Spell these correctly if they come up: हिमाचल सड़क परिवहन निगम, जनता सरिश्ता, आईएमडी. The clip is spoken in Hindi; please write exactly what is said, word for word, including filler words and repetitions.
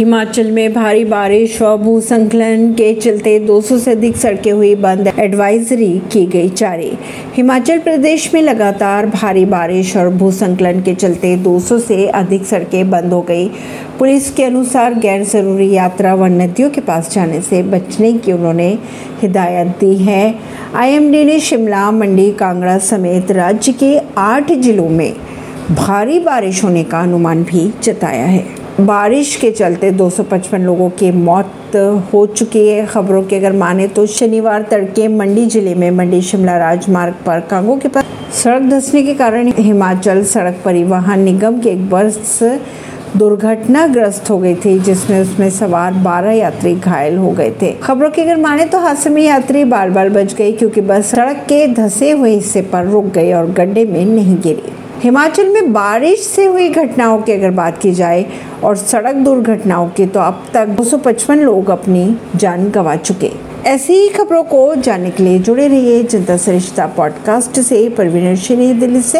हिमाचल में भारी बारिश और भूस्खलन के चलते दो सौ से अधिक सड़कें हुई बंद, एडवाइजरी की गई जारी। हिमाचल प्रदेश में लगातार भारी बारिश और भूस्खलन के चलते दो सौ से अधिक सड़कें बंद हो गई। पुलिस के अनुसार गैर जरूरी यात्रा व नदियों के पास जाने से बचने की उन्होंने हिदायत दी है। आईएमडी ने शिमला, मंडी, कांगड़ा समेत राज्य के आठ जिलों में भारी बारिश होने का अनुमान भी जताया है। बारिश के चलते दो सौ पचपन लोगों की मौत हो चुकी है। खबरों की अगर माने तो शनिवार तड़के मंडी जिले में मंडी शिमला राजमार्ग पर कांगो के पास सड़क धंसने के कारण हिमाचल सड़क परिवहन निगम की एक बस दुर्घटनाग्रस्त हो गई थी, जिसमें उसमें सवार बारह यात्री घायल हो गए थे। खबरों की अगर माने तो हादसे में यात्री बाल बाल बच गई, क्योंकि बस सड़क के धंसे हुए हिस्से पर रुक गई और गड्ढे में नहीं गिरी। हिमाचल में बारिश से हुई घटनाओं की अगर बात की जाए और सड़क दुर्घटनाओं की, तो अब तक दो सौ पचपन लोग अपनी जान गंवा चुके। ऐसी ही खबरों को जानने के लिए जुड़े रहिए जनता सरिश्ता पॉडकास्ट से। परवीन, दिल्ली से।